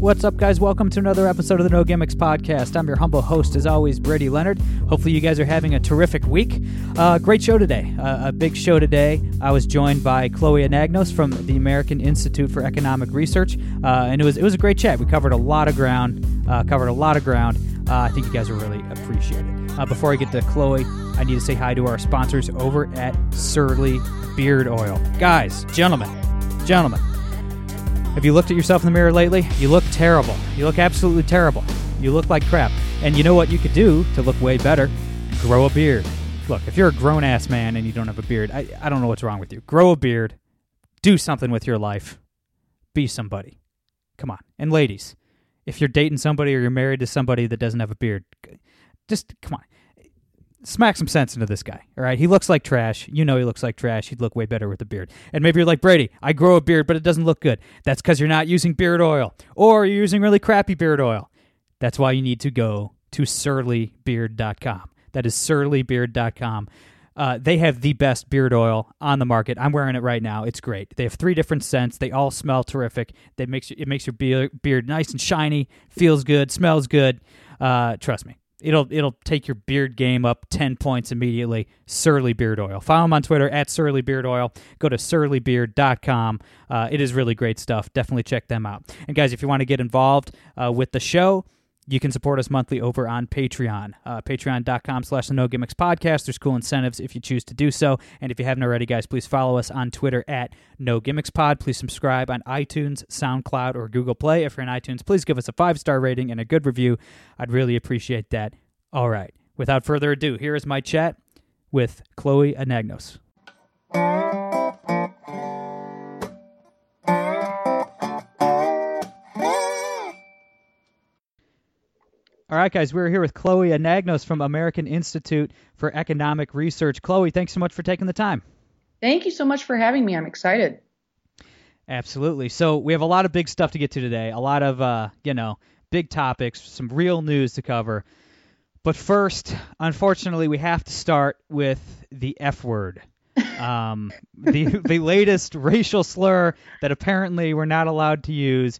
What's up, guys? Welcome to another episode of the No Gimmicks Podcast. I'm your humble host, as always, Brady Leonard. Hopefully you guys are having a terrific week. Great show today. A big show today. I was joined by Chloe Anagnos from the American Institute for Economic Research, and it was a great chat. We covered a lot of ground. I think you guys will really appreciate it. Before I get to Chloe, I need to say hi to our sponsors over at Surly Beard Oil. Guys, gentlemen, have you looked at yourself in the mirror lately? You look terrible. You look absolutely terrible. You look like crap. And you know what you could do to look way better? Grow a beard. Look, if you're a grown-ass man and you don't have a beard, I don't know what's wrong with you. Grow a beard. Do something with your life. Be somebody. Come on. And ladies, if you're dating somebody or you're married to somebody that doesn't have a beard, just come on. Smack some sense into this guy, all right? He looks like trash. You know he looks like trash. He'd look way better with a beard. And maybe you're like, Brady, I grow a beard, but it doesn't look good. That's because you're not using beard oil, or you're using really crappy beard oil. That's why you need to go to surlybeard.com. That is surlybeard.com. They have the best beard oil on the market. I'm wearing it right now. It's great. They have three different scents. They all smell terrific. It makes your beard nice and shiny, feels good, smells good. Trust me. It'll take your beard game up 10 points immediately. Surly Beard Oil. Follow them on Twitter at Surly Beard Oil. Go to surlybeard.com. It is really great stuff. Definitely check them out. And guys, if you want to get involved with the show, you can support us monthly over on Patreon. Patreon.com/the No Gimmicks Podcast. There's cool incentives if you choose to do so. And if you haven't already, guys, please follow us on Twitter at No Gimmicks Pod. Please subscribe on iTunes, SoundCloud, or Google Play. If you're on iTunes, please give us a 5-star rating and a good review. I'd really appreciate that. All right. Without further ado, here is my chat with Chloe Anagnos. All right, guys, we're here with Chloe Anagnos from American Institute for Economic Research. Chloe, thanks so much for taking the time. Thank you so much for having me. I'm excited. Absolutely. So we have a lot of big stuff to get to today, a lot of, big topics, some real news to cover. But first, unfortunately, we have to start with the F word, the latest racial slur that apparently we're not allowed to use.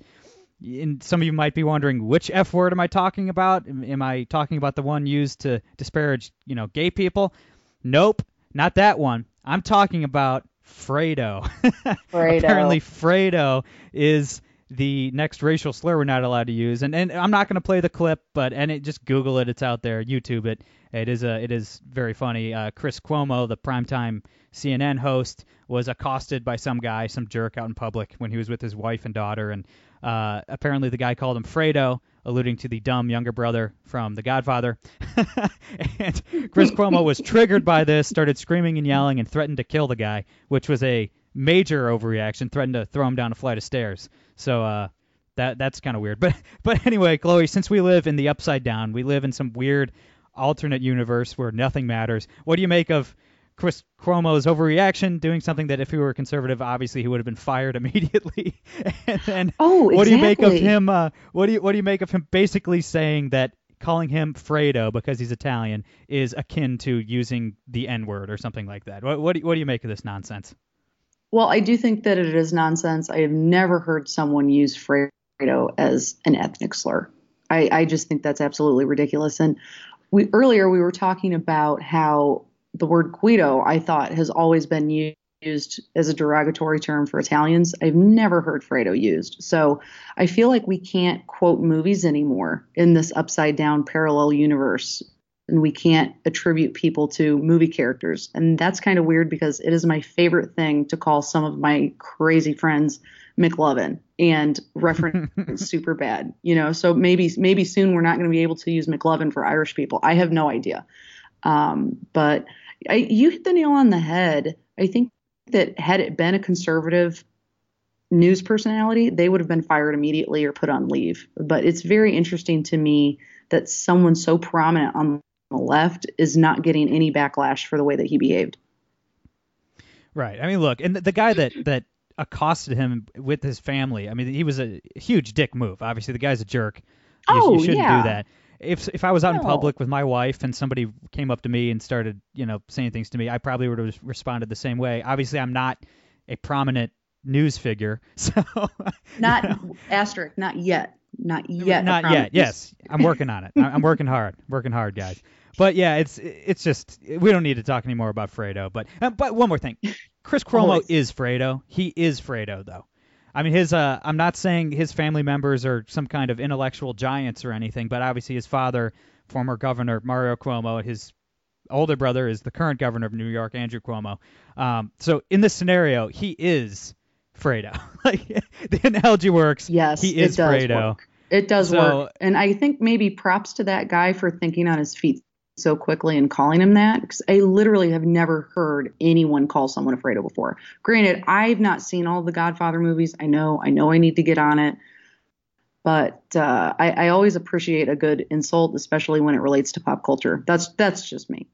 And some of you might be wondering, which F word am I talking about? Am I talking about the one used to disparage, gay people? Nope, not that one. I'm talking about Fredo. Apparently Fredo is the next racial slur we're not allowed to use. And I'm not going to play the clip, but just Google it. It's out there. YouTube it. It is very funny. Chris Cuomo, the primetime CNN host, was accosted by some guy, some jerk out in public when he was with his wife and daughter. And apparently the guy called him Fredo, alluding to the dumb younger brother from The Godfather. And Chris Cuomo was triggered by this, started screaming and yelling, and threatened to kill the guy, which was a major overreaction, threatened to throw him down a flight of stairs. So that's kind of weird. But anyway, Chloe, since we live in the upside down, we live in some weird alternate universe where nothing matters. What do you make of Chris Cuomo's overreaction, doing something that if he were a conservative, obviously he would have been fired immediately? And what do you make of him? What do you make of him basically saying that calling him Fredo because he's Italian is akin to using the N word or something like that? What do you make of this nonsense? Well, I do think that it is nonsense. I have never heard someone use Fredo as an ethnic slur. I just think that's absolutely ridiculous. And we were talking about how the word Guido, I thought, has always been used as a derogatory term for Italians. I've never heard Fredo used. So I feel like we can't quote movies anymore in this upside down parallel universe, and we can't attribute people to movie characters. And that's kind of weird because it is my favorite thing to call some of my crazy friends McLovin and reference Super Bad. So maybe soon we're not going to be able to use McLovin for Irish people. I have no idea. But you hit the nail on the head. I think that had it been a conservative news personality, they would have been fired immediately or put on leave. But it's very interesting to me that someone so prominent on the left is not getting any backlash for the way that he behaved. Right. I mean, look, and the guy that accosted him with his family, I mean, he was a huge dick move. Obviously, the guy's a jerk. You shouldn't do that. If I was out in public with my wife and somebody came up to me and started, saying things to me, I probably would have responded the same way. Obviously, I'm not a prominent news figure, so not yet. Yes, I'm working on it. I'm working hard, guys. But yeah, it's just we don't need to talk anymore about Fredo. But one more thing, Chris Cuomo is Fredo. He is Fredo, though. I mean, his I'm not saying his family members are some kind of intellectual giants or anything, but obviously his father, former governor Mario Cuomo, his older brother is the current governor of New York, Andrew Cuomo. So in this scenario, he is Fredo. Like the analogy works. Yes, he is Fredo. It does work. And I think maybe props to that guy for thinking on his feet so quickly and calling him that, because I literally have never heard anyone call someone a Fredo before. Granted, I've not seen all the Godfather movies. I know I need to get on it. But I always appreciate a good insult, especially when it relates to pop culture. That's just me.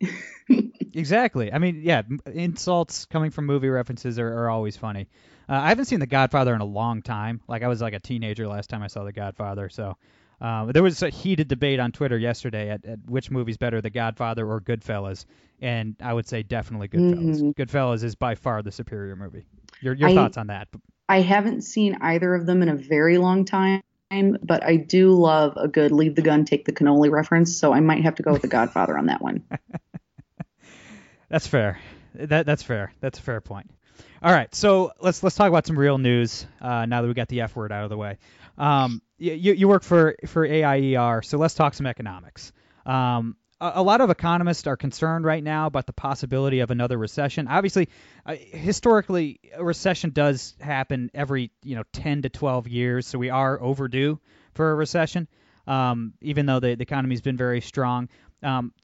Exactly. I mean, yeah, insults coming from movie references are always funny. I haven't seen The Godfather in a long time. Like I was like a teenager last time I saw The Godfather, so... there was a heated debate on Twitter yesterday at which movie's better, The Godfather or Goodfellas, and I would say definitely Goodfellas. Mm-hmm. Goodfellas is by far the superior movie. Your thoughts on that? I haven't seen either of them in a very long time, but I do love a good leave the gun, take the cannoli reference, so I might have to go with The Godfather on that one. That's fair. That's fair. That's a fair point. All right, so let's talk about some real news now that we got the F word out of the way. You work for AIER, so let's talk some economics. A lot of economists are concerned right now about the possibility of another recession. Obviously, historically, a recession does happen every 10 to 12 years, so we are overdue for a recession, even though the economy's been very strong.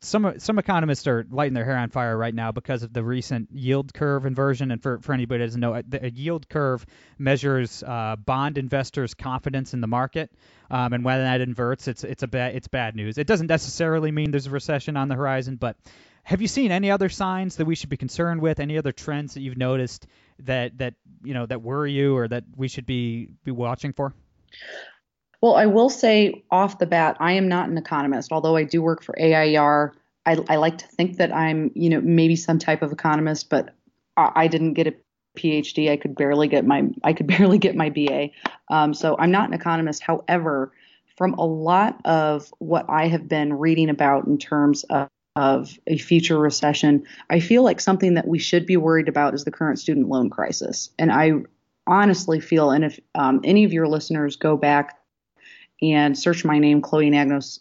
Some economists are lighting their hair on fire right now because of the recent yield curve inversion. And for anybody that doesn't know, a yield curve measures bond investors' confidence in the market. And when that inverts, it's bad news. It doesn't necessarily mean there's a recession on the horizon. But have you seen any other signs that we should be concerned with? Any other trends that you've noticed that worry you or that we should be watching for? Well, I will say off the bat, I am not an economist, although I do work for AIER. I like to think that I'm, maybe some type of economist, but I didn't get a PhD. I could barely get my BA. So I'm not an economist. However, from a lot of what I have been reading about in terms of a future recession, I feel like something that we should be worried about is the current student loan crisis. And I honestly feel, and if any of your listeners go back and search my name, Chloe Anagnos,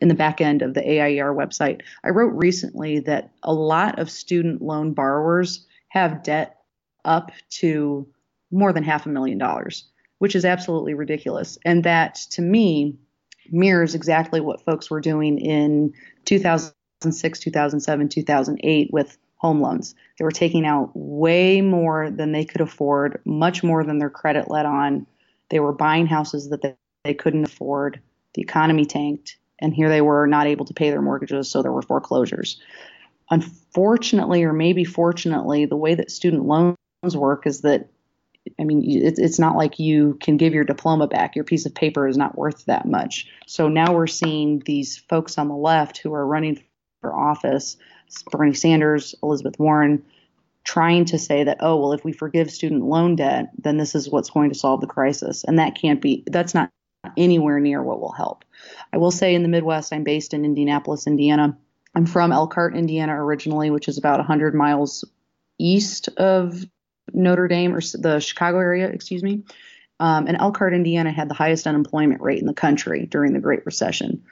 in the back end of the AIER website, I wrote recently that a lot of student loan borrowers have debt up to more than $500,000, which is absolutely ridiculous. And that, to me, mirrors exactly what folks were doing in 2006, 2007, 2008 with home loans. They were taking out way more than they could afford, much more than their credit let on. They were buying houses that they couldn't afford. The economy tanked, and here they were not able to pay their mortgages, so there were foreclosures. Unfortunately, or maybe fortunately, the way that student loans work is that, I mean, it's not like you can give your diploma back. Your piece of paper is not worth that much. So now we're seeing these folks on the left who are running for office, Bernie Sanders, Elizabeth Warren, trying to say that, oh, well, if we forgive student loan debt, then this is what's going to solve the crisis. And that's not anywhere near what will help. I will say in the Midwest, I'm based in Indianapolis, Indiana. I'm from Elkhart, Indiana originally, which is about 100 miles east of Notre Dame or the Chicago area, excuse me. And Elkhart, Indiana had the highest unemployment rate in the country during the Great Recession.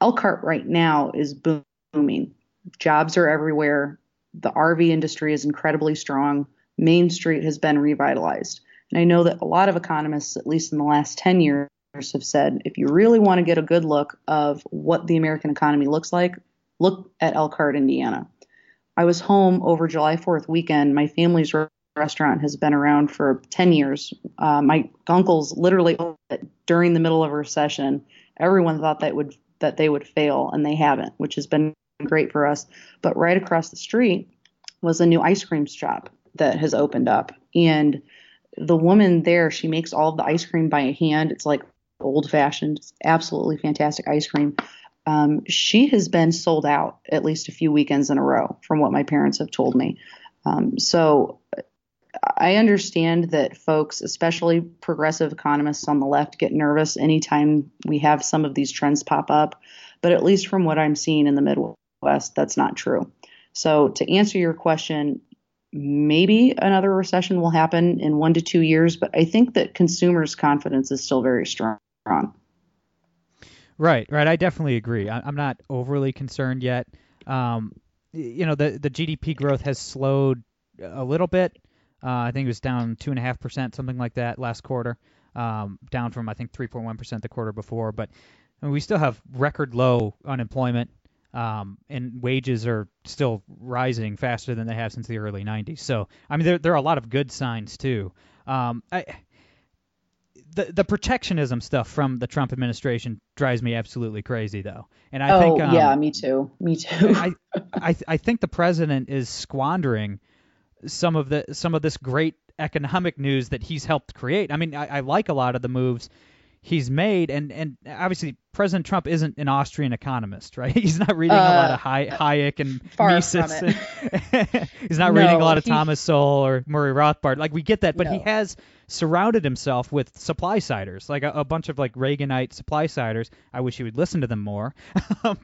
Elkhart right now is booming. Jobs are everywhere. The RV industry is incredibly strong. Main Street has been revitalized. And I know that a lot of economists, at least in the last 10 years, have said, if you really want to get a good look of what the American economy looks like, look at Elkhart, Indiana. I was home over July 4th weekend. My family's restaurant has been around for 10 years. My uncles literally owned it during the middle of a recession. Everyone thought that would that they would fail, and they haven't, which has been great for us. But right across the street was a new ice cream shop that has opened up. And the woman there, she makes all the ice cream by hand. It's like old fashioned, absolutely fantastic ice cream. She has been sold out at least a few weekends in a row from what my parents have told me. So I understand that folks, especially progressive economists on the left, get nervous anytime we have some of these trends pop up. But at least from what I'm seeing in the Midwest, that's not true. So to answer your question, maybe another recession will happen in 1 to 2 years, but I think that consumers' confidence is still very strong. Right, right. I definitely agree. I'm not overly concerned yet. You know, the GDP growth has slowed a little bit. I think it was down 2.5%, something like that, last quarter, down from, I think, 3.1% the quarter before. But I mean, we still have record low unemployment. And wages are still rising faster than they have since the early 90s. So, I mean, there are a lot of good signs, too. The protectionism stuff from the Trump administration drives me absolutely crazy, though. And I think, yeah, me too. I think the president is squandering some of this great economic news that he's helped create. I mean, I like a lot of the moves he's made, and obviously President Trump isn't an Austrian economist, right? He's not reading a lot of Hayek and Mises. He's not reading a lot of Thomas Sowell or Murray Rothbard. Like, we get that, but he has surrounded himself with supply-siders, like a bunch of like Reaganite supply-siders. I wish he would listen to them more,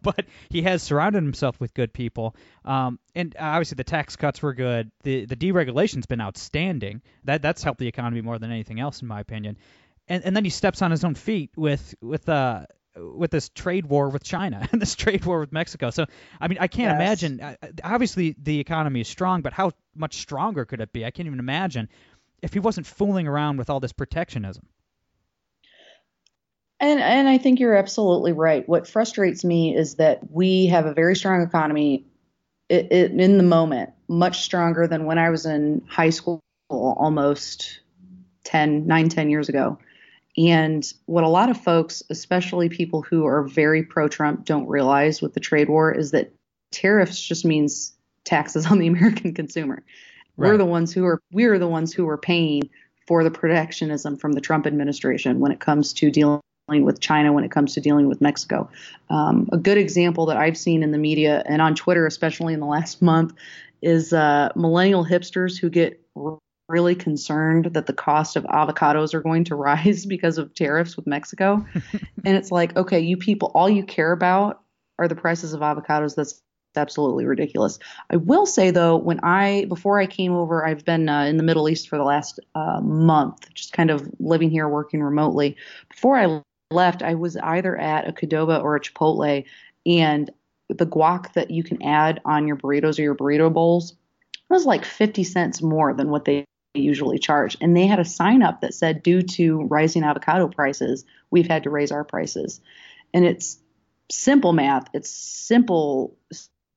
but he has surrounded himself with good people. And obviously the tax cuts were good. The deregulation's been outstanding. That's helped the economy more than anything else, in my opinion. And then he steps on his own feet with this trade war with China and this trade war with Mexico. So, I mean, I can't imagine. Obviously, the economy is strong, but how much stronger could it be? I can't even imagine if he wasn't fooling around with all this protectionism. And I think you're absolutely right. What frustrates me is that we have a very strong economy in the moment, much stronger than when I was in high school almost 10 years ago. And what a lot of folks, especially people who are very pro-Trump, don't realize with the trade war is that tariffs just means taxes on the American consumer. Right. We are the ones who are paying for the protectionism from the Trump administration when it comes to dealing with China, when it comes to dealing with Mexico. A good example that I've seen in the media and on Twitter, especially in the last month, is millennial hipsters who get really concerned that the cost of avocados are going to rise because of tariffs with Mexico. And it's like, okay, you people, all you care about are the prices of avocados. That's absolutely ridiculous. I will say, though, before I came over, I've been in the Middle East for the last month, just kind of living here, working remotely. Before I left, I was either at a Qdoba or a Chipotle, and the guac that you can add on your burritos or your burrito bowls was like 50 cents more than what they usually charge. And they had a sign up that said, due to rising avocado prices, we've had to raise our prices. And it's simple math. It's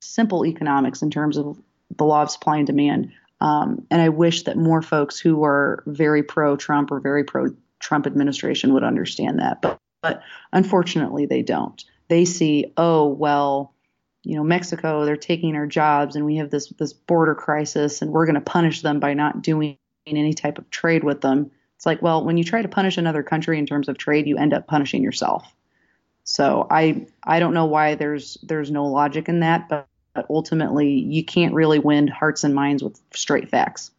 simple economics in terms of the law of supply and demand. And I wish that more folks who are very pro-Trump or very pro-Trump administration would understand that. But unfortunately, they don't. They see, oh, well, you know, Mexico, they're taking our jobs and we have this border crisis and we're going to punish them by not doing any type of trade with them. It's like, well, when you try to punish another country in terms of trade, you end up punishing yourself. So I don't know why there's no logic in that, but ultimately you can't really win hearts and minds with straight facts.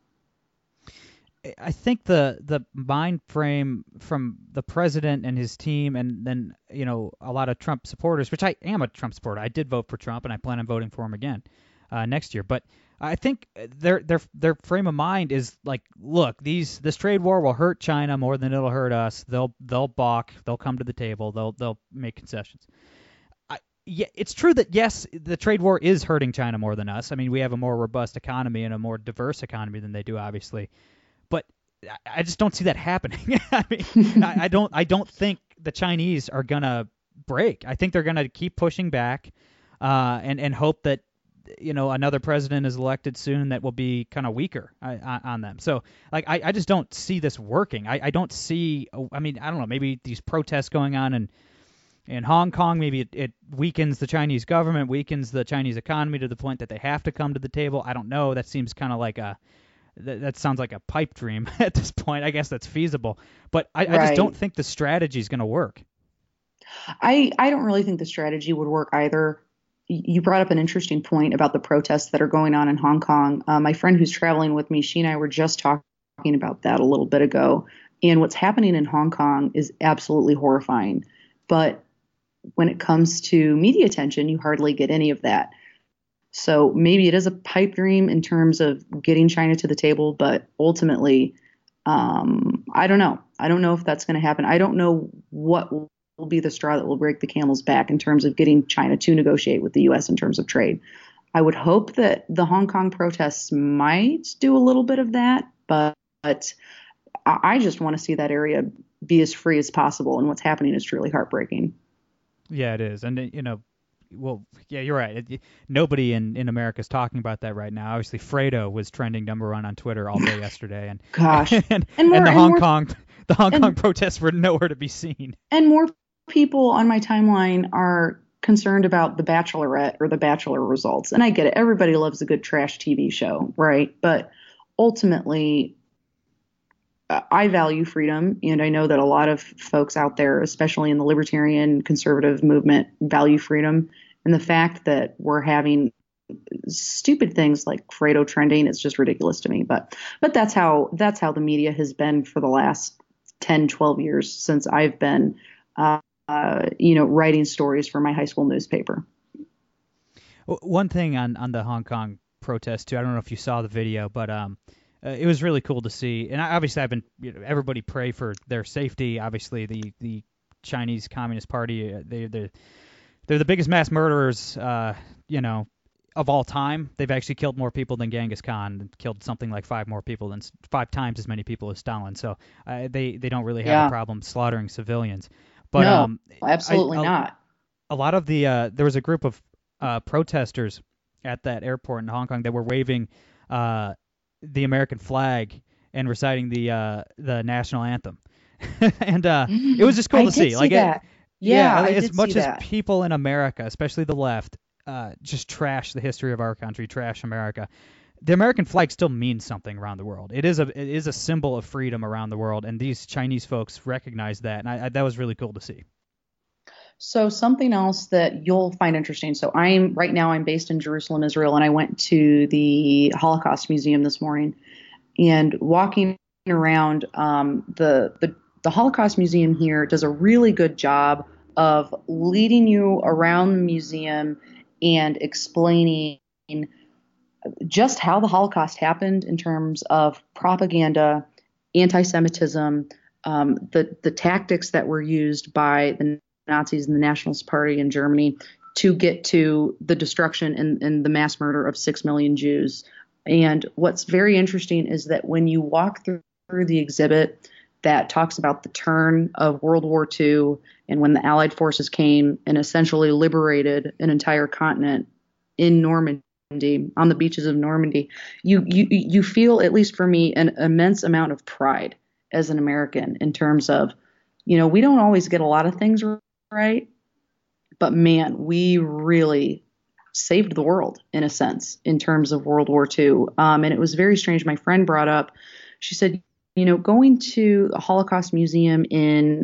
I think the mind frame from the president and his team, and then, you know, a lot of Trump supporters, which I am a Trump supporter. I did vote for Trump and I plan on voting for him again next year. But I think their frame of mind is like, look, this trade war will hurt China more than it'll hurt us. They'll balk. They'll come to the table. They'll make concessions. Yeah, it's true that, yes, the trade war is hurting China more than us. I mean, we have a more robust economy and a more diverse economy than they do, obviously. But I just don't see that happening. I mean, I don't think the Chinese are gonna break. I think they're gonna keep pushing back, and hope that, you know, another president is elected soon that will be kind of weaker on them. So, like, I just don't see this working. I don't see. I mean, I don't know. Maybe these protests going on in in Hong Kong, maybe it weakens the Chinese government, weakens the Chinese economy to the point that they have to come to the table. I don't know. That seems kind of like that sounds like a pipe dream at this point. I guess that's feasible. But I just don't think the strategy is going to work. I don't really think the strategy would work either. You brought up an interesting point about the protests that are going on in Hong Kong. My friend who's traveling with me, she and I were just talking about that a little bit ago. And what's happening in Hong Kong is absolutely horrifying. But when it comes to media attention, you hardly get any of that. So maybe it is a pipe dream in terms of getting China to the table, but ultimately, I don't know. I don't know if that's going to happen. I don't know what will be the straw that will break the camel's back in terms of getting China to negotiate with the U.S. in terms of trade. I would hope that the Hong Kong protests might do a little bit of that, but I just want to see that area be as free as possible. And what's happening is truly heartbreaking. Yeah, it is. And, well, yeah, you're right. Nobody in America is talking about that right now. Obviously, Fredo was trending number one on Twitter all day yesterday. And gosh, the Hong Kong protests were nowhere to be seen. And more people on my timeline are concerned about the Bachelorette or the Bachelor results. And I get it. Everybody loves a good trash TV show, right? But ultimately, I value freedom, and I know that a lot of folks out there, especially in the libertarian conservative movement, value freedom. And the fact that we're having stupid things like Fredo trending is just ridiculous to me. But that's how the media has been for the last 10, 12 years since I've been, writing stories for my high school newspaper. One thing on the Hong Kong protest too, I don't know if you saw the video, but it was really cool to see. And obviously I've been, everybody pray for their safety. Obviously the Chinese Communist Party, they're the biggest mass murderers, of all time. They've actually killed more people than Genghis Khan, and killed something like five times as many people as Stalin. So they don't really have a problem slaughtering civilians. But no, absolutely not. A lot of the, there was a group of protesters at that airport in Hong Kong that were waving, the American flag and reciting the national anthem. And it was just cool to see. Like, that. As much as people in America, especially the left, just trash the history of our country, trash America, the American flag still means something around the world. It is a symbol of freedom around the world, and these Chinese folks recognize that, and that was really cool to see. So something else that you'll find interesting. So I'm based in Jerusalem, Israel, and I went to the Holocaust Museum this morning, and walking around, the Holocaust Museum here does a really good job of leading you around the museum and explaining just how the Holocaust happened in terms of propaganda, anti-Semitism, the tactics that were used by the Nazis and the Nationalist Party in Germany to get to the destruction and the mass murder of 6 million Jews. And what's very interesting is that when you walk through the exhibit that talks about the turn of World War II and when the Allied forces came and essentially liberated an entire continent in Normandy, on the beaches of Normandy, you feel, at least for me, an immense amount of pride as an American in terms of, we don't always get a lot of things right, but man, we really saved the world in a sense in terms of World War II. And it was very strange. My friend brought up, she said, going to the Holocaust Museum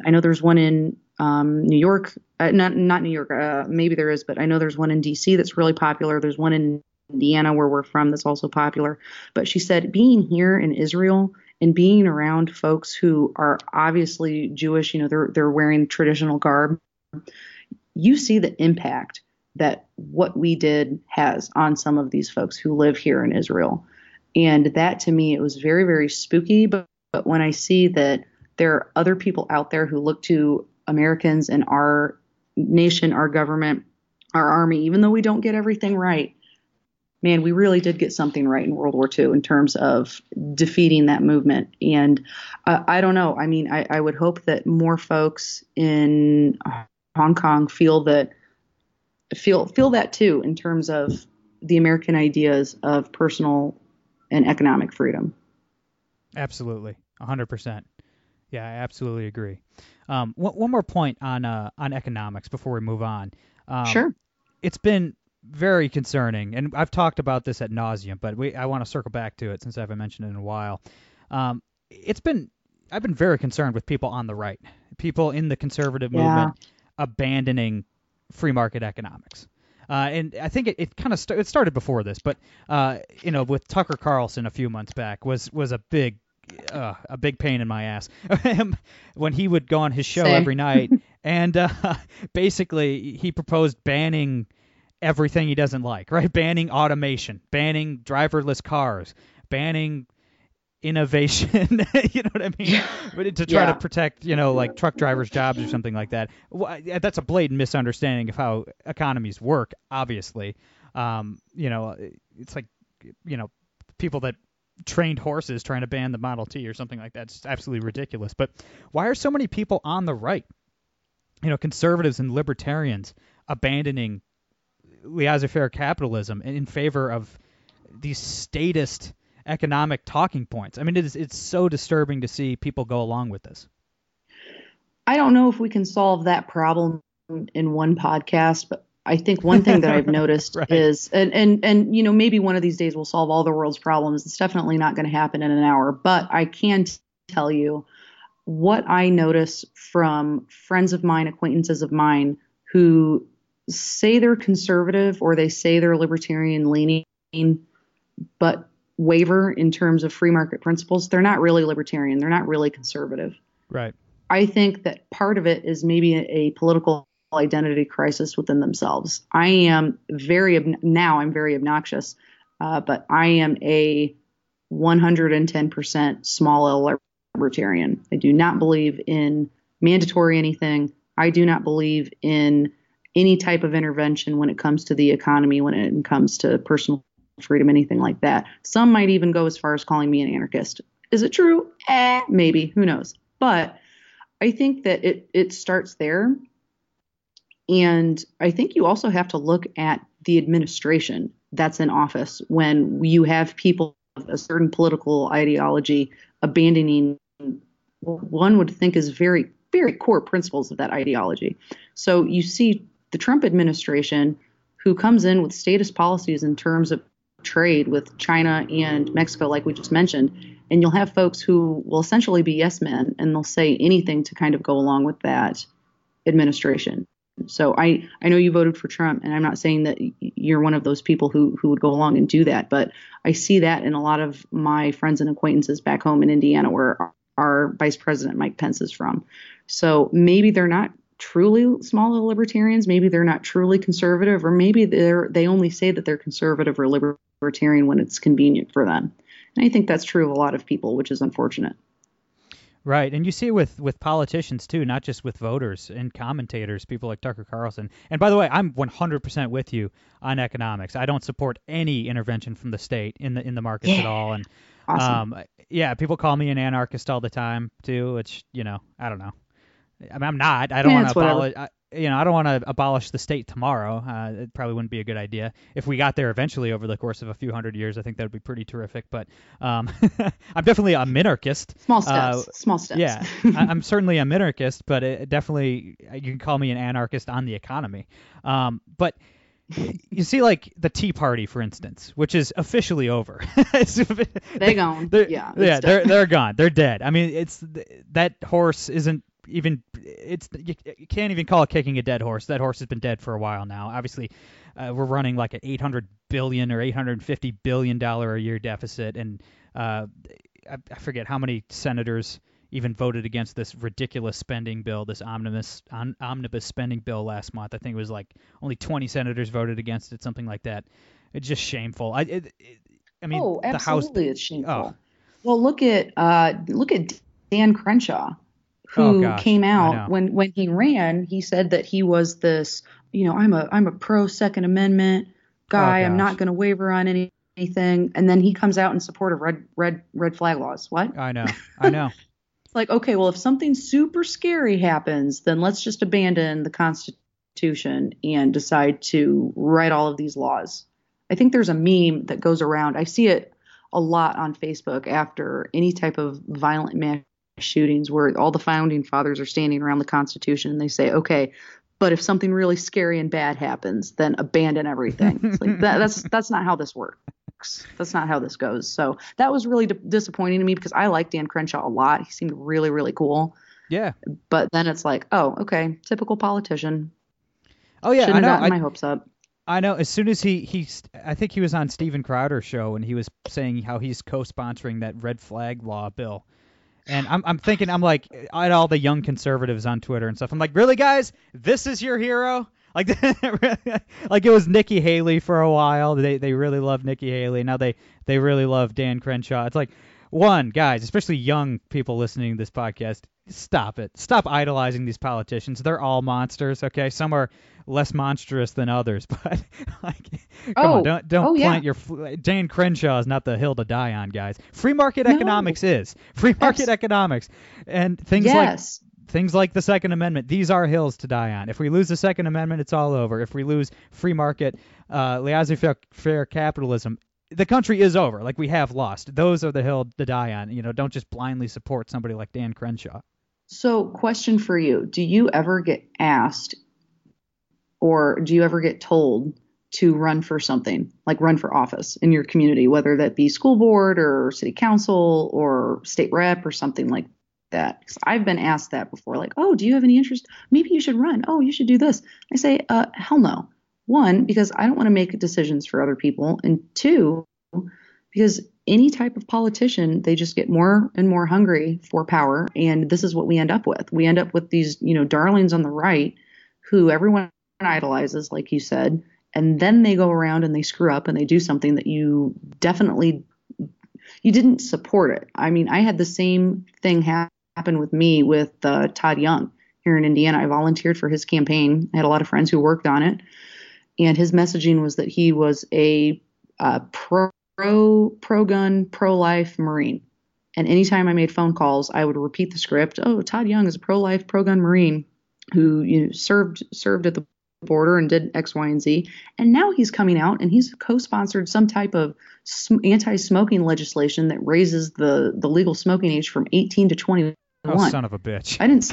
I know there's one in New York, not New York, maybe there is, but I know there's one in DC that's really popular. There's one in Indiana where we're from that's also popular. But she said, being here in Israel and being around folks who are obviously Jewish, they're wearing traditional garb, you see the impact that what we did has on some of these folks who live here in Israel. And that, to me, it was very, very spooky. But when I see that there are other people out there who look to Americans and our nation, our government, our army, even though we don't get everything right, man, we really did get something right in World War II in terms of defeating that movement. And I don't know. I mean, I would hope that more folks in Hong Kong feel that too in terms of the American ideas of personal and economic freedom. Absolutely. 100%. Yeah, I absolutely agree. One more point on economics before we move on. Sure. It's been very concerning, and I've talked about this ad nauseum, but I want to circle back to it since I haven't mentioned it in a while. I've been very concerned with people on the right, people in the conservative movement abandoning free market economics. And I think it started before this, but with Tucker Carlson a few months back was a big pain in my ass when he would go on his show every night and basically he proposed banning everything he doesn't like, right? Banning automation, banning driverless cars, banning innovation, you know what I mean? But to try to protect, like truck drivers' jobs or something like that. That's a blatant misunderstanding of how economies work, obviously. It's like, people that trained horses trying to ban the Model T or something like that. It's absolutely ridiculous. But why are so many people on the right, conservatives and libertarians, abandoning laissez-faire capitalism in favor of these statist economic talking points? I mean, it's so disturbing to see people go along with this. I don't know if we can solve that problem in one podcast, but I think one thing that I've noticed is, and maybe one of these days we'll solve all the world's problems. It's definitely not going to happen in an hour, but I can tell you what I notice from friends of mine, acquaintances of mine who say they're conservative or they say they're libertarian leaning, but waver in terms of free market principles. They're not really libertarian. They're not really conservative. Right. I think that part of it is maybe a political identity crisis within themselves. I'm very obnoxious, but I am a 110% small L libertarian. I do not believe in mandatory anything. I do not believe in any type of intervention when it comes to the economy, when it comes to personal freedom, anything like that. Some might even go as far as calling me an anarchist. Is it true? Maybe. Who knows? But I think that it starts there. And I think you also have to look at the administration that's in office when you have people of a certain political ideology abandoning what one would think is very, very core principles of that ideology. So you see the Trump administration, who comes in with statist policies in terms of trade with China and Mexico, like we just mentioned. And you'll have folks who will essentially be yes men, and they'll say anything to kind of go along with that administration. So I know you voted for Trump, and I'm not saying that you're one of those people who would go along and do that, but I see that in a lot of my friends and acquaintances back home in Indiana, where our Vice President Mike Pence is from. So maybe they're not truly small libertarians, maybe they're not truly conservative, or maybe they only say that they're conservative or libertarian when it's convenient for them. And I think that's true of a lot of people, which is unfortunate. Right. And you see with politicians, too, not just with voters and commentators, people like Tucker Carlson. And by the way, I'm 100% with you on economics. I don't support any intervention from the state in the markets at all. And awesome. People call me an anarchist all the time, too, which, I don't know. I mean, I'm not. I don't want to abolish. I don't want to abolish the state tomorrow. It probably wouldn't be a good idea. If we got there eventually over the course of a few hundred years, I think that would be pretty terrific. But I'm definitely a minarchist. Small steps. Yeah, I'm certainly a minarchist, but you can call me an anarchist on the economy. But you see, like the Tea Party, for instance, which is officially over. They're gone. They're gone. They're dead. I mean, it's that horse isn't. You can't even call it kicking a dead horse. That horse has been dead for a while now. Obviously, we're running like an $800 billion or $850 billion a year deficit, and I forget how many senators even voted against this ridiculous spending bill, this omnibus spending bill last month. I think it was like only 20 senators voted against it, something like that. It's just shameful. I mean, absolutely, the House, it's shameful. Oh. Well, look at Dan Crenshaw, who came out when he ran. He said that he was this, I'm a pro Second Amendment guy. I'm not going to waver on anything. And then he comes out in support of red flag laws. What? I know. It's like, okay, well, if something super scary happens, then let's just abandon the Constitution and decide to write all of these laws. I think there's a meme that goes around. I see it a lot on Facebook after any type of violent shootings where all the founding fathers are standing around the Constitution and they say, okay, but if something really scary and bad happens, then abandon everything. It's like, that's not how this works. That's not how this goes. So that was really disappointing to me because I like Dan Crenshaw a lot. He seemed really, really cool. Yeah. But then it's like, oh, okay, typical politician. Oh, yeah. Shouldn't have gotten my hopes up. I know. As soon as I think he was on Steven Crowder's show, and he was saying how he's co-sponsoring that red flag law bill. And I'm thinking, I'm like, at all the young conservatives on Twitter and stuff, I'm like, really, guys? This is your hero? Like, like it was Nikki Haley for a while. They really love Nikki Haley. Now they really love Dan Crenshaw. It's like, one, guys, especially young people listening to this podcast, stop it. Stop idolizing these politicians. They're all monsters, okay? Some are less monstrous than others, but like, come on, don't plant your... Dan Crenshaw is not the hill to die on, guys. Free market economics is. Free market economics. And things like the Second Amendment, these are hills to die on. If we lose the Second Amendment, it's all over. If we lose free market, laissez-faire capitalism, the country is over. Like, we have lost. Those are the hill to die on. You know, don't just blindly support somebody like Dan Crenshaw. So, question for you. Do you ever get asked or do you ever get told to run for something, like run for office in your community, whether that be school board or city council or state rep or something like that? Because I've been asked that before, like, oh, do you have any interest? Maybe you should run. Oh, you should do this. I say, hell no. One, because I don't want to make decisions for other people. And two, because any type of politician, they just get more and more hungry for power. And this is what we end up with. We end up with these, you know, darlings on the right who everyone idolizes, like you said, and then they go around and they screw up and they do something that you definitely, you didn't support it. I mean, I had the same thing happen with me with Todd Young here in Indiana. I volunteered for his campaign. I had a lot of friends who worked on it. And his messaging was that he was a pro-gun, pro-life Marine. And anytime I made phone calls, I would repeat the script. Oh, Todd Young is a pro-life, pro-gun Marine who, you know, served at the border and did X, Y, and Z. And now he's coming out and he's co-sponsored some type of anti-smoking legislation that raises the legal smoking age from 18 to 21. Oh, son of a bitch! I didn't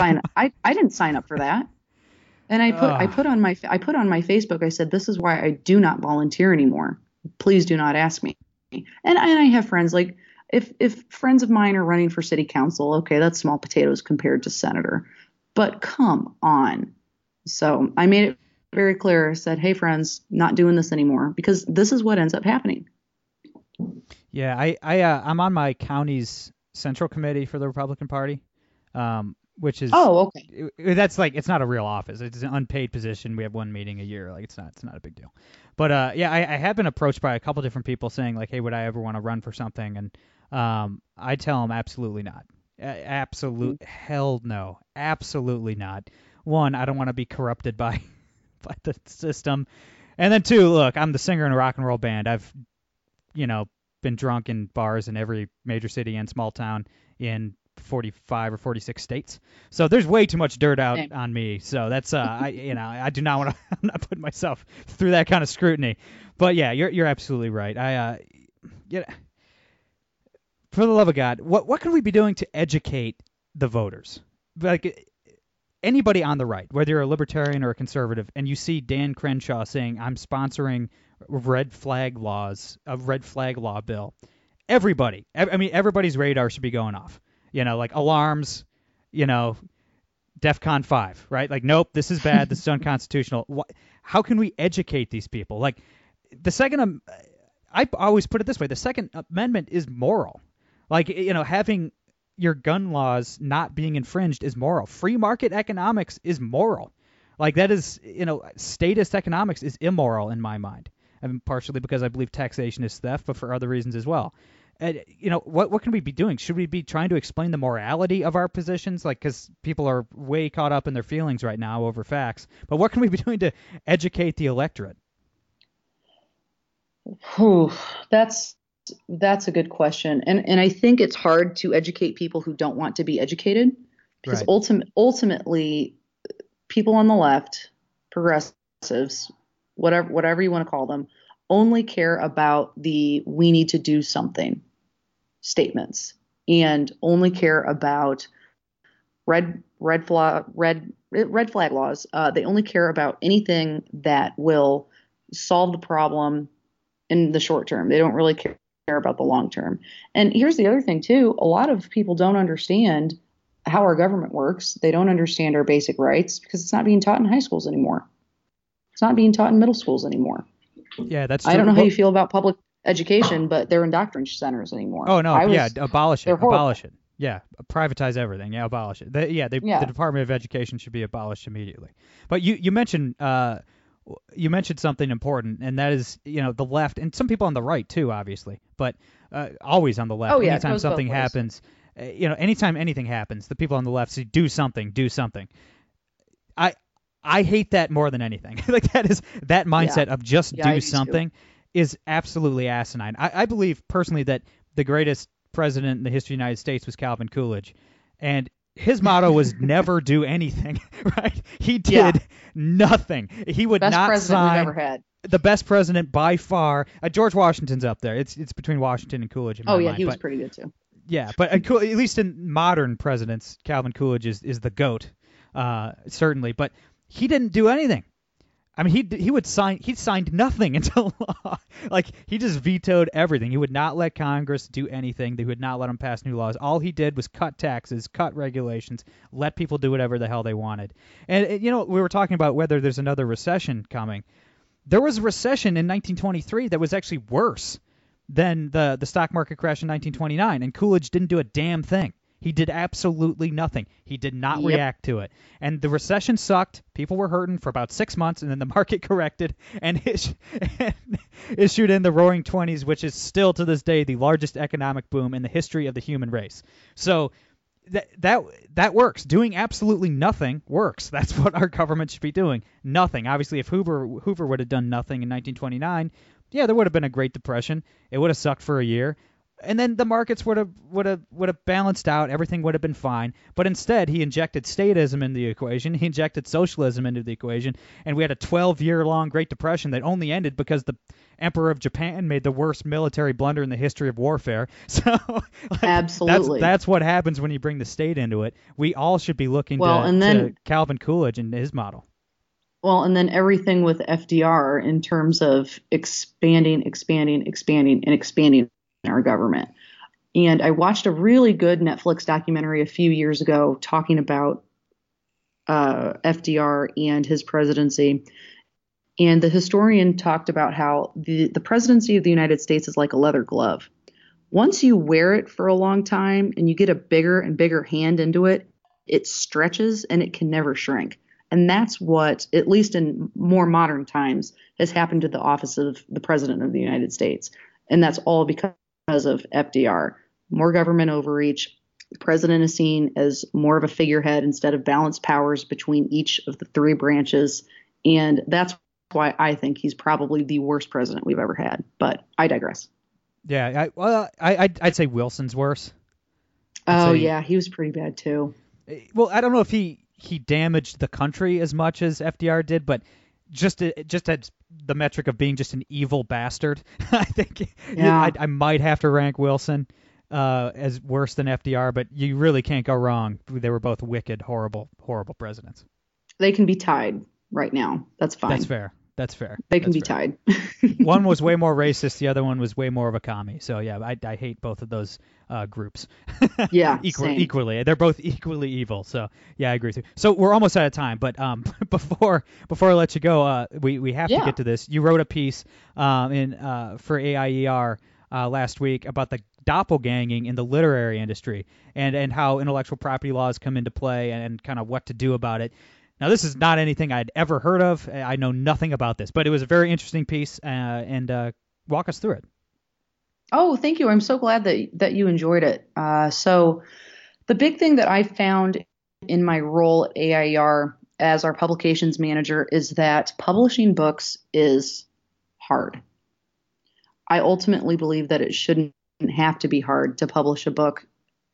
sign up for that. And I put on my Facebook, I said, this is why I do not volunteer anymore. Please do not ask me. And I have friends, like if friends of mine are running for city council, okay, that's small potatoes compared to senator. But come on. So I made it very clear. I said, hey, friends, not doing this anymore, because this is what ends up happening. Yeah, I'm on my county's central committee for the Republican Party. Which is that's like, it's not a real office. It's an unpaid position. We have one meeting a year. Like, it's not a big deal. But yeah, I have been approached by a couple different people saying like, hey, would I ever want to run for something? And I tell them absolutely not. Hell no, absolutely not. One, I don't want to be corrupted by the system. And then two, look, I'm the singer in a rock and roll band. I've been drunk in bars in every major city and small town in 45 or 46 states. So there's way too much dirt out on me. So that's I do not want to I'm not putting myself through that kind of scrutiny. But yeah, you're absolutely right. For the love of God, what can we be doing to educate the voters? Like anybody on the right, whether you're a libertarian or a conservative, and you see Dan Crenshaw saying I'm sponsoring red flag law bill. Everybody's radar should be going off. Like alarms, DEFCON 5, right? Like, nope, this is bad. This is unconstitutional. How can we educate these people? Like, I always put it this way. The Second Amendment is moral. Like, having your gun laws not being infringed is moral. Free market economics is moral. Like, that is, statist economics is immoral in my mind. I mean, partially because I believe taxation is theft, but for other reasons as well. What can we be doing? Should we be trying to explain the morality of our positions? Like, because people are way caught up in their feelings right now over facts. But what can we be doing to educate the electorate? Whew, that's a good question. And I think it's hard to educate people who don't want to be educated. Because ultimately, people on the left, progressives, whatever you want to call them, only care about the we need to do something statements and only care about red flag laws. They only care about anything that will solve the problem in the short term. They don't really care about the long term. And here's the other thing too. A lot of people don't understand how our government works. They don't understand our basic rights because it's not being taught in high schools anymore. It's not being taught in middle schools anymore. Yeah, that's true. I don't know how you feel about public education, but they're indoctrination centers anymore. Oh, no. Abolish it. Abolish it. Yeah. Privatize everything. Yeah. Abolish it. The Department of Education should be abolished immediately. But you mentioned something important, and that is, the left and some people on the right too, obviously, but always on the left. Oh, yeah, anytime something happens, anytime anything happens, the people on the left say, do something. I hate that more than anything. Like that mindset of just do something is absolutely asinine. I believe personally that the greatest president in the history of the United States was Calvin Coolidge, and his motto was never do anything. Right? He did nothing. He would best not president sign. We've ever had. The best president by far. George Washington's up there. It's between Washington and Coolidge. In my mind. He was pretty good too. Yeah, but at least in modern presidents, Calvin Coolidge is the GOAT, certainly. But he didn't do anything. I mean, he signed nothing into law. Like, he just vetoed everything. He would not let Congress do anything. They would not let him pass new laws. All he did was cut taxes, cut regulations, let people do whatever the hell they wanted. And we were talking about whether there's another recession coming. There was a recession in 1923 that was actually worse than the stock market crash in 1929, and Coolidge didn't do a damn thing. He did absolutely nothing. He did not react to it. And the recession sucked. People were hurting for about 6 months, and then the market corrected and issued in the Roaring '20s, which is still to this day the largest economic boom in the history of the human race. So that works. Doing absolutely nothing works. That's what our government should be doing. Nothing. Obviously, if Hoover would have done nothing in 1929, there would have been a Great Depression. It would have sucked for a year. And then the markets would have balanced out. Everything would have been fine. But instead, he injected statism into the equation. He injected socialism into the equation. And we had a 12-year-long Great Depression that only ended because the Emperor of Japan made the worst military blunder in the history of warfare. So absolutely, that's what happens when you bring the state into it. We all should be looking to Calvin Coolidge and his model. Well, and then everything with FDR in terms of expanding our government. And I watched a really good Netflix documentary a few years ago talking about FDR and his presidency. And the historian talked about how the presidency of the United States is like a leather glove. Once you wear it for a long time and you get a bigger and bigger hand into it, it stretches and it can never shrink. And that's what, at least in more modern times, has happened to the office of the president of the United States. And that's all because of FDR. More government overreach. The president is seen as more of a figurehead instead of balanced powers between each of the three branches. And that's why I think he's probably the worst president we've ever had. But I digress. Yeah, I'd say Wilson's worse. He was pretty bad too. Well, I don't know if he damaged the country as much as FDR did, but just at the metric of being just an evil bastard, I think I might have to rank Wilson as worse than FDR, but you really can't go wrong. They were both wicked, horrible, horrible presidents. They can be tied right now. That's fine. That's fair. They can be tied. One was way more racist. The other one was way more of a commie. So, I hate both of those groups. Yeah, equally. They're both equally evil. So, I agree with you. So we're almost out of time. But before I let you go, we have to get to this. You wrote a piece for AIER last week about the doppelganging in the literary industry and how intellectual property laws come into play and kind of what to do about it. Now, this is not anything I'd ever heard of. I know nothing about this, but it was a very interesting piece, and walk us through it. Oh, thank you. I'm so glad that you enjoyed it. So the big thing that I found in my role at AIER as our publications manager is that publishing books is hard. I ultimately believe that it shouldn't have to be hard to publish a book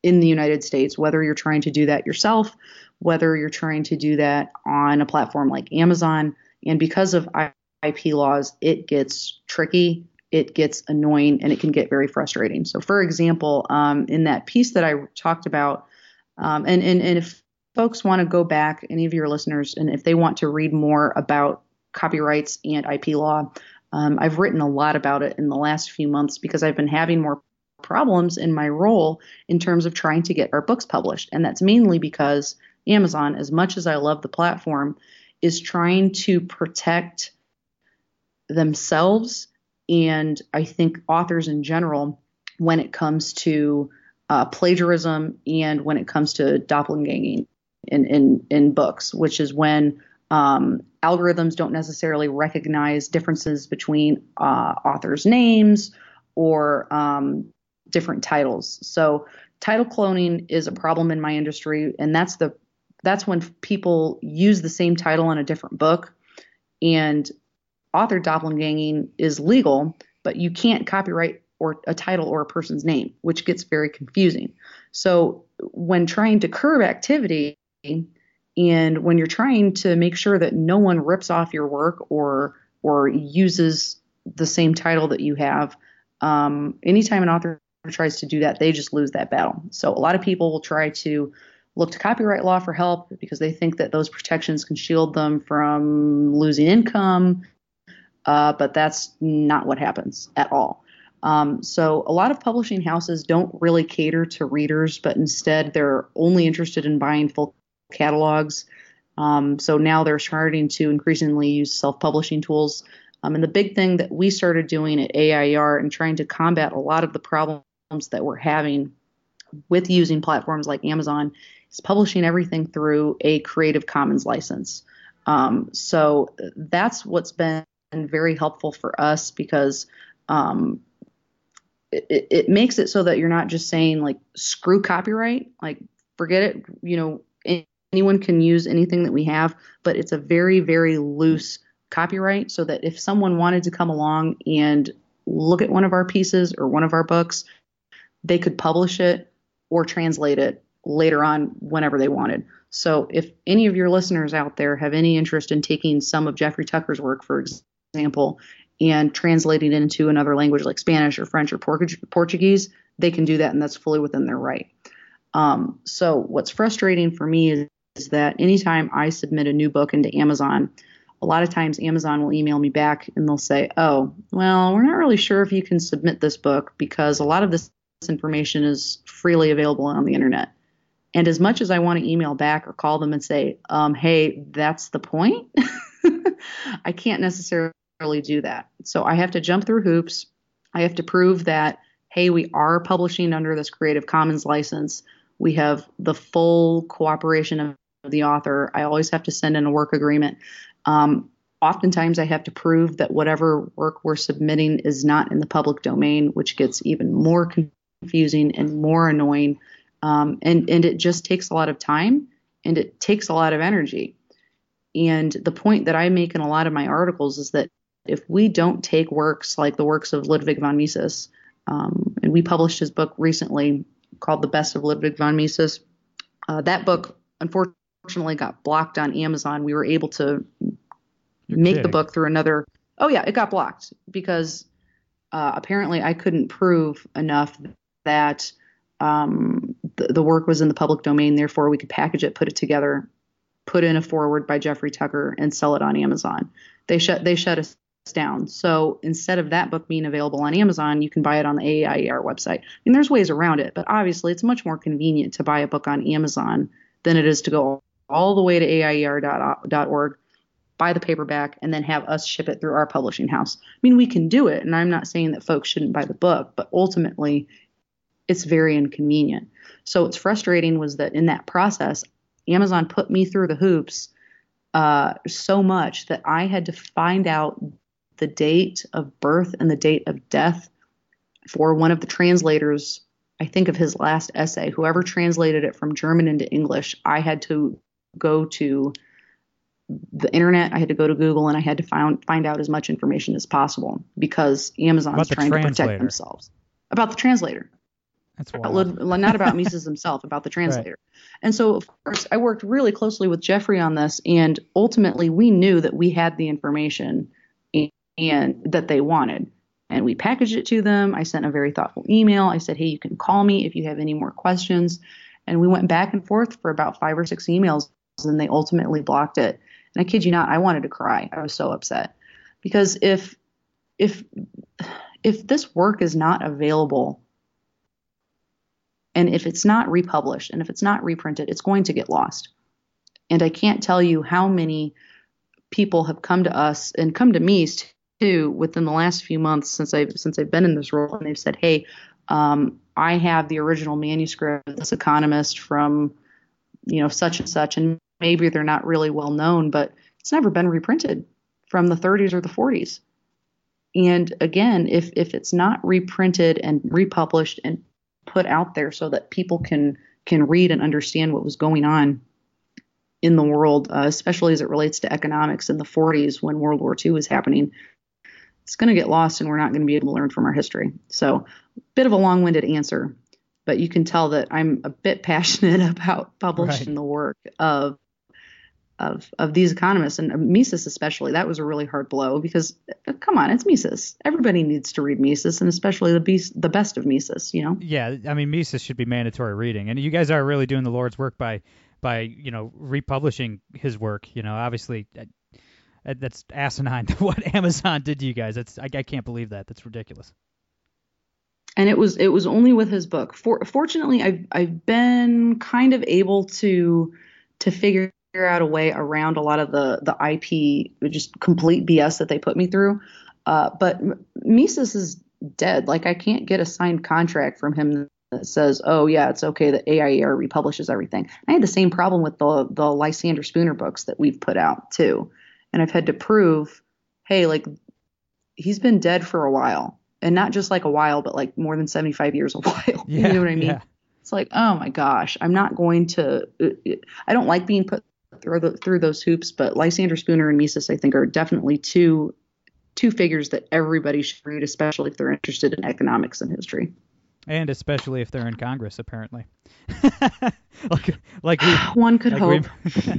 in the United States, whether you're trying to do that yourself, whether you're trying to do that on a platform like Amazon. And because of IP laws, it gets tricky, it gets annoying, and it can get very frustrating. So for example, in that piece that I talked about, and if folks want to go back, any of your listeners, and if they want to read more about copyrights and IP law, I've written a lot about it in the last few months because I've been having more problems in my role in terms of trying to get our books published. And that's mainly because Amazon, as much as I love the platform, is trying to protect themselves and I think authors in general when it comes to plagiarism and when it comes to doppelganging in books, which is when algorithms don't necessarily recognize differences between authors' names or different titles. So title cloning is a problem in my industry, and that's when people use the same title in a different book. And author doppelganging is legal, but you can't copyright or a title or a person's name, which gets very confusing. So when trying to curb activity and when you're trying to make sure that no one rips off your work or uses the same title that you have, anytime an author tries to do that, they just lose that battle. So a lot of people will try to look to copyright law for help because they think that those protections can shield them from losing income, but that's not what happens at all. So a lot of publishing houses don't really cater to readers, but instead they're only interested in buying full catalogs. So now they're starting to increasingly use self-publishing tools. And the big thing that we started doing at AIR and trying to combat a lot of the problems that we're having with using platforms like Amazon is publishing everything through a Creative Commons license. So that's what's been very helpful for us because it makes it so that you're not just saying like, screw copyright, like forget it, you know, anyone can use anything that we have, but it's a very, very loose copyright so that if someone wanted to come along and look at one of our pieces or one of our books, they could publish it or translate it later on whenever they wanted. So if any of your listeners out there have any interest in taking some of Jeffrey Tucker's work, for example, and translating it into another language like Spanish or French or Portuguese, they can do that, and that's fully within their right. So what's frustrating for me is that anytime I submit a new book into Amazon, a lot of times Amazon will email me back and they'll say, oh, well, we're not really sure if you can submit this book because a lot of this information is freely available on the internet. And as much as I want to email back or call them and say, hey, that's the point, I can't necessarily do that. So I have to jump through hoops. I have to prove that, hey, we are publishing under this Creative Commons license. We have the full cooperation of the author. I always have to send in a work agreement. Oftentimes I have to prove that whatever work we're submitting is not in the public domain, which gets even more confusing and more annoying. And it just takes a lot of time and it takes a lot of energy. And the point that I make in a lot of my articles is that if we don't take works like the works of Ludwig von Mises, and we published his book recently called The Best of Ludwig von Mises, that book unfortunately got blocked on Amazon. We were able to make the book through another. Oh yeah, it got blocked because apparently I couldn't prove enough that the work was in the public domain. Therefore, we could package it, put it together, put in a foreword by Jeffrey Tucker, and sell it on Amazon. They shut us down. So instead of that book being available on Amazon, you can buy it on the AIER website. And there's ways around it, but obviously it's much more convenient to buy a book on Amazon than it is to go all the way to AIER.org. Buy the paperback, and then have us ship it through our publishing house. I mean, we can do it, and I'm not saying that folks shouldn't buy the book, but ultimately it's very inconvenient. So what's frustrating was that in that process, Amazon put me through the hoops so much that I had to find out the date of birth and the date of death for one of the translators, I think of his last essay. Whoever translated it from German into English, I had to go to the internet, I had to go to Google, and I had to find out as much information as possible because Amazon's trying to protect themselves. About the translator. That's wild. Not about Mises himself, about the translator. Right. And so, of course, I worked really closely with Jeffrey on this, and ultimately we knew that we had the information and that they wanted. And we packaged it to them. I sent a very thoughtful email. I said, hey, you can call me if you have any more questions. And we went back and forth for about 5 or 6 emails, and they ultimately blocked it. And I kid you not, I wanted to cry. I was so upset. Because if this work is not available, and if it's not republished, and if it's not reprinted, it's going to get lost. And I can't tell you how many people have come to us and come to me too within the last few months since I've been in this role, and they've said, hey, I have the original manuscript of this economist from, such and such, and maybe they're not really well known, but it's never been reprinted from the 30s or the 40s. And again, if it's not reprinted and republished and put out there so that people can read and understand what was going on in the world, especially as it relates to economics in the 40s when World War II was happening, it's going to get lost, and we're not going to be able to learn from our history. So a bit of a long-winded answer, but you can tell that I'm a bit passionate about publishing the work of these economists, and Mises especially. That was a really hard blow because, come on, it's Mises. Everybody needs to read Mises, and especially the best of Mises, Yeah, I mean, Mises should be mandatory reading, and you guys are really doing the Lord's work by republishing his work. Obviously that's asinine what Amazon did to you guys. I can't believe that. That's ridiculous. And it was only with his book. Fortunately, I've been kind of able to figure out a way around a lot of the IP, just complete BS that they put me through. But Mises is dead. Like, I can't get a signed contract from him that says, oh yeah, it's okay that AIER republishes everything. I had the same problem with the Lysander Spooner books that we've put out too. And I've had to prove, hey, like, he's been dead for a while, and not just like a while, but like more than 75 years a while. Yeah, you know what I mean? Yeah. It's like, oh my gosh, I'm not going to, I don't like being put through those hoops, but Lysander Spooner and Mises, I think, are definitely two figures that everybody should read, especially if they're interested in economics and history. And especially if they're in Congress, apparently. One could hope.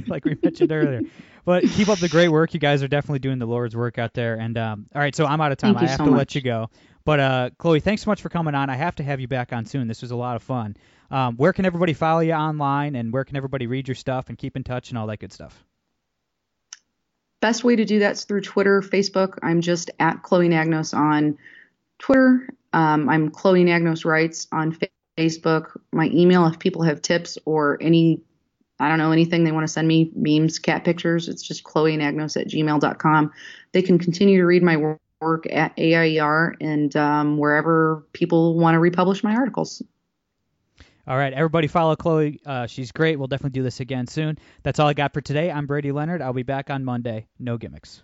Like we mentioned earlier. But keep up the great work. You guys are definitely doing the Lord's work out there. And all right, so I'm out of time. I have to let you go. But Chloe, thanks so much for coming on. I have to have you back on soon. This was a lot of fun. Where can everybody follow you online, and where can everybody read your stuff and keep in touch and all that good stuff? Best way to do that's through Twitter, Facebook. I'm just at Chloe Anagnos on Twitter. I'm Chloe Anagnos Writes on Facebook. My email, if people have tips or anything they want to send me, memes, cat pictures, it's just chloeanagnos@gmail.com. They can continue to read my work at AIER and wherever people want to republish my articles. All right, everybody follow Chloe. She's great. We'll definitely do this again soon. That's all I got for today. I'm Brady Leonard. I'll be back on Monday. No gimmicks.